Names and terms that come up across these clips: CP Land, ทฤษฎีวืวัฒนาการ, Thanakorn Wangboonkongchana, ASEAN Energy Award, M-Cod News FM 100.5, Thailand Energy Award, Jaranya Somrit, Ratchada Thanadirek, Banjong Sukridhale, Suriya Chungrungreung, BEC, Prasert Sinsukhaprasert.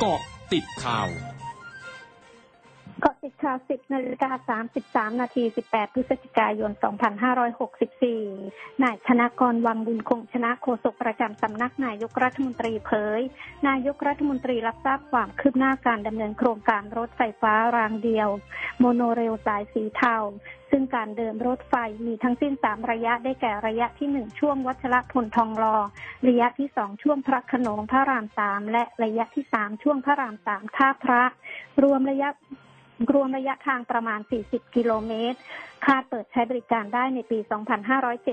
เกาะติดข่าวเกาะติดข่าว 10:33 นาที 18 พฤศจิกายน 2564 นายธนกร วังบุญคงชนะโฆษกประจำสำนักนายกรัฐมนตรีเผยนายกรัฐมนตรีรับทราบความคืบหน้าการดำเนินโครงการรถไฟฟ้ารางเดียวโมโนเรลสายสีเทาซึ่งการเดินรถไฟมีทั้งสิ้น3ระยะได้แก่ระยะที่1ช่วงวัชรพลทองหล่อระยะที่2ช่วงพระโขนงพระราม3และระยะที่3ช่วงพระราม3ท่าพระรวมระยะทางประมาณ40กิโลเมตรคาดเปิดใช้บริการได้ในปี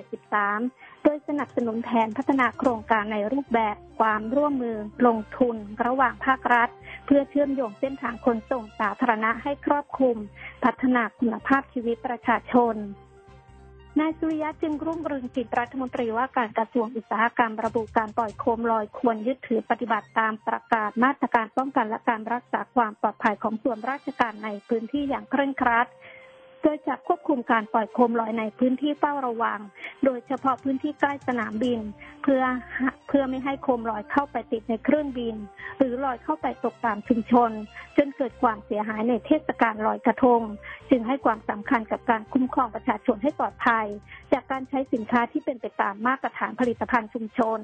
2573 โดยสนับสนุนแผนพัฒนาโครงการในรูปแบบความร่วมมือลงทุนระหว่างภาครัฐเพื่อเชื่อมโยงเส้นทางขนส่งสาธารณะให้ครอบคลุมพัฒนาคุณภาพชีวิตประชาชนนายสุริยะจึงรุ่งเรืองกิจรัฐมนตรีว่าการกระทรวงอุตสาหกรรมระบุการปล่อยโคมลอยควรยึดถือปฏิบัติตามประกาศมาตรการป้องกันและการรักษาความปลอดภัยของส่วนราชการในพื้นที่อย่างเคร่งครัดโดยจะควบคุมการปล่อยโคมลอยในพื้นที่เฝ้าระวังโดยเฉพาะพื้นที่ใกล้สนามบินเพื่อไม่ให้โคมลอยเข้าไปติดในเครื่องบินหรือลอยเข้าไปตกตามชุมชนจนเกิดความเสียหายในเทศกาลลอยกระทงจึงให้ความสำคัญกับการคุ้มครองประชาชนให้ปลอดภัยจากการใช้สินค้าที่เป็นไปตามมาตรฐานผลิตภัณฑ์ชุมชน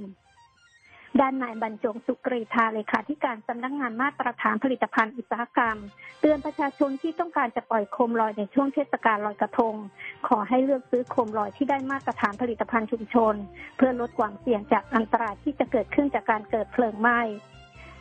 ด้านนายบรรจงสุกรีธาเลขาธิการสำนักงานมาตรฐานผลิตภัณฑ์อุตสาหกรรมเตือนประชาชนที่ต้องการจะปล่อยโคมลอยในช่วงเทศกาลลอยกระทงขอให้เลือกซื้อโคมลอยที่ได้มาตรฐานผลิตภัณฑ์ชุมชนเพื่อลดความเสี่ยงจากอันตรายที่จะเกิดขึ้นจากการเกิดเพลิงไหม้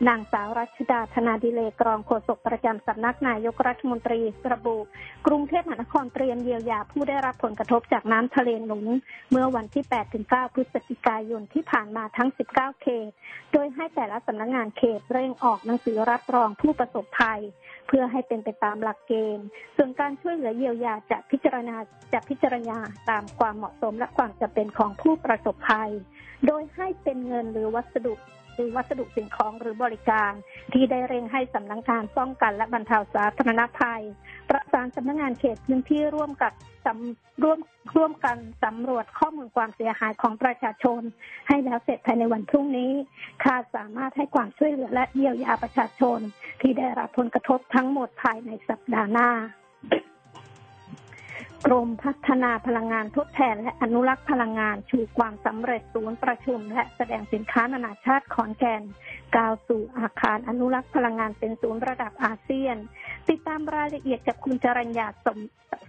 นางสาวรัชดาธนาดิเรกรองโฆษกประจำสำนักนายกรัฐมนตรีระบุกรุงเทพมหานครเตรียมเยียวยาผู้ได้รับผลกระทบจากน้ำทะเลหนุนเมื่อวันที่ 8-9 พฤศจิกายนที่ผ่านมาทั้ง 19 เขตโดยให้แต่ละสำนักงานเขตเร่งออกหนังสือรับรองผู้ประสบภัยเพื่อให้เป็นไปตามหลักเกณฑ์ส่วนการช่วยเหลือเยียวยาจะพิจารณาตามความเหมาะสมและความจำเป็นของผู้ประสบภัยโดยให้เป็นเงินหรือวัสดุสิ่งของหรือบริการที่ได้เร่งให้สำนักงานป้องกันและบรรเทาสาธารณภัยประสานสำนักงานเขตพื้นที่ร่วมกันสำรวจข้อมูลความเสียหายของประชาชนให้แล้วเสร็จภายในวันพรุ่งนี้คาดสามารถให้ความช่วยเหลือและเยียวยาประชาชนที่ได้รับผลกระทบทั้งหมดภายในสัปดาห์หน้ากรมพัฒนาพลังงานทดแทนและอนุรักษ์พลังงานชูความสำเร็จศูนย์ประชุมและแสดงสินค้านานาชาติขอนแก่นก้าวสู่อาคารอนุรักษ์พลังงานเป็นศูนย์ระดับอาเซียนติดตามรายละเอียดกับคุณจรัญญา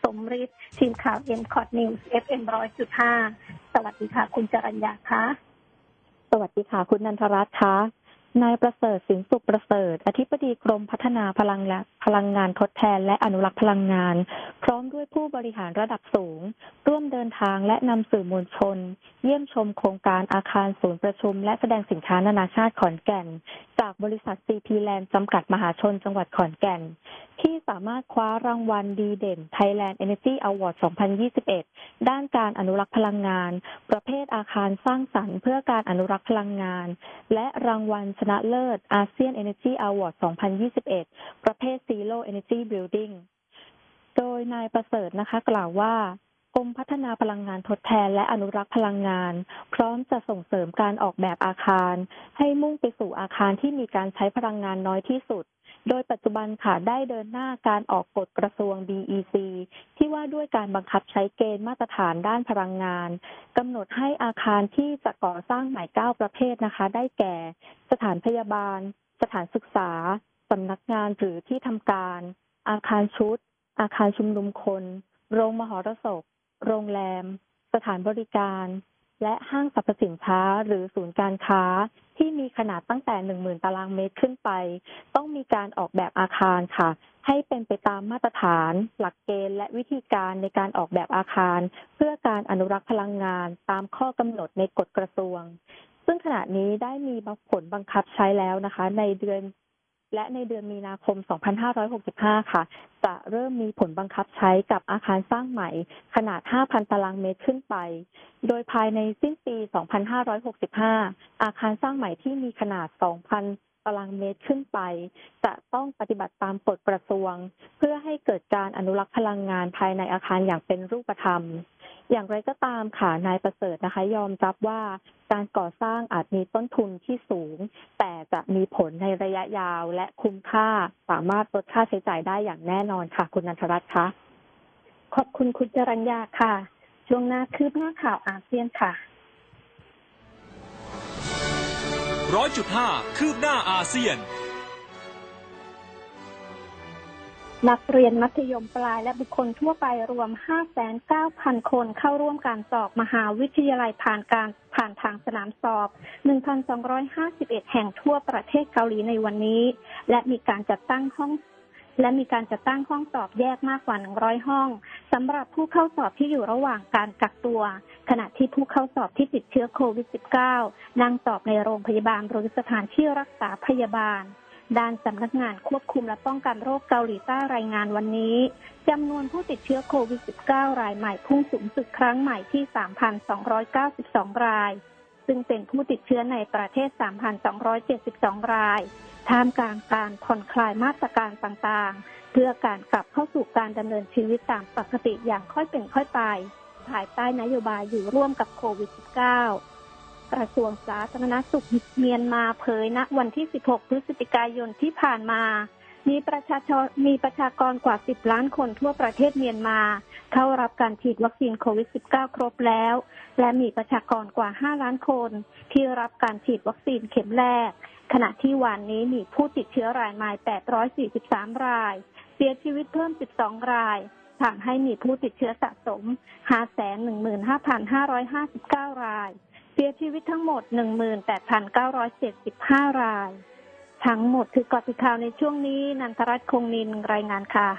สมฤทธิ์ทีมข่าว M-Cod News FM 100.5 สวัสดีค่ะคุณจรัญญาคะสวัสดีค่ะคุณนันทรัตน์คะนายประเสริฐสินสุขประเสริฐอธิบดีกรมพัฒนาพลังงานทดแทนและอนุรักษ์พลังงานพร้อมด้วยผู้บริหารระดับสูงร่วมเดินทางและนำสื่อมวลชนเยี่ยมชมโครงการอาคารศูนย์ประชุมและแสดงสินค้านานาชาติขอนแก่นจากบริษัท CP Land จำกัดมหาชนจังหวัดขอนแก่นที่สามารถคว้ารางวัลดีเด่น Thailand Energy Award 2021 ด้านการอนุรักษ์พลังงานประเภทอาคารสร้างสรรค์เพื่อการอนุรักษ์พลังงานและรางวัลชนะเลิศ ASEAN Energy Award 2021 ประเภท Zero Energy Building โดยนายประเสริฐนะคะกล่าวว่ากรมพัฒนาพลังงานทดแทนและอนุรักษ์พลังงานพร้อมจะส่งเสริมการออกแบบอาคารให้มุ่งไปสู่อาคารที่มีการใช้พลังงานน้อยที่สุดโดยปัจจุบันค่ะได้เดินหน้าการออกกฎกระทรวง BEC ที่ว่าด้วยการบังคับใช้เกณฑ์มาตรฐานด้านพลังงานกำหนดให้อาคารที่จะก่อสร้างใหม่9ประเภทนะคะได้แก่สถานพยาบาลสถานศึกษาสำนักงานหรือที่ทำการอาคารชุดอาคารชุมนุมคนโรงมหรสพโรงแรมสถานบริการและห้างสรรพสินค้าหรือศูนย์การค้าที่มีขนาดตั้งแต่ 10,000 ตารางเมตรขึ้นไปต้องมีการออกแบบอาคารค่ะให้เป็นไปตามมาตรฐานหลักเกณฑ์และวิธีการในการออกแบบอาคารเพื่อการอนุรักษ์พลังงานตามข้อกำหนดในกฎกระทรวงซึ่งขณะนี้ได้มีผลบังคับใช้แล้วนะคะในเดือนมีนาคม 2565 ค่ะจะเริ่มมีผลบังคับใช้กับอาคารสร้างใหม่ขนาด 5,000 ตารางเมตรขึ้นไปโดยภายในสิ้นปี 2565 อาคารสร้างใหม่ที่มีขนาด 2,000 ตารางเมตรขึ้นไปจะต้องปฏิบัติตามกฎกระทรวงเพื่อให้เกิดการอนุรักษ์พลังงานภายในอาคารอย่างเป็นรูปธรรม อย่างไรก็ตามค่ะนายประเสริฐนะคะยอมรับว่าการก่อสร้างอาจมีต้นทุนที่สูงแต่จะมีผลในระยะยาวและคุ้มค่าสามารถลดค่าใช้จ่ายได้อย่างแน่นอนค่ะคุณนันทรัตน์คะขอบคุณคุณจรัญญาค่ะช่วงหน้าคืบหน้าข่าวอาเซียนค่ะ 100.5 คืบหน้าอาเซียนนักเรียนมัธยมปลายและบุคคลทั่วไปรวม 5,900 คนเข้าร่วมการสอบมหาวิทยาลัยผ่านทางสนามสอบ 1,251 แห่งทั่วประเทศเกาหลีในวันนี้และมีการจัดตั้งห้องสอบแยกมากกว่า 100 ห้องสำหรับผู้เข้าสอบที่อยู่ระหว่างการกักตัวขณะที่ผู้เข้าสอบที่ติดเชื้อโควิด -19 นั่งสอบในโรงพยาบาลหรือสถานที่รักษาพยาบาลด้านสำนักงานควบคุมและป้องกันโรคเกาหลีใต้รายงานวันนี้จำนวนผู้ติดเชื้อโควิด -19 รายใหม่พุ่งสูงสุดครั้งใหม่ที่ 3,292 รายซึ่งเป็นผู้ติดเชื้อในประเทศ 3,272 รายท่ามกลางการผ่อนคลายมาตรการต่างๆเพื่อการกลับเข้าสู่การดำเนินชีวิตตามปกติอย่างค่อยเป็นค่อยไปภายใต้นโยบายอยู่ร่วมกับโควิด -19กระทรวงสาธารณสุขเมียนมาเผยณวันที่ 16 พฤศจิกายนที่ผ่านมามีประชากรกว่า 10 ล้านคนทั่วประเทศเมียนมาเข้ารับการฉีดวัคซีนโควิด -19 ครบแล้วและมีประชากรกว่า 5 ล้านคนที่รับการฉีดวัคซีนเข็มแรกขณะที่วันนี้มีผู้ติดเชื้อรายใหม่ 843 รายเสียชีวิตเพิ่ม 12 รายทำให้มีผู้ติดเชื้อสะสม 515,559 รายเสียชีวิตทั้งหมด 18,975 รายทั้งหมดคือกอติข่าวในช่วงนี้นันทรัตน์คงนินรายงานค่ะ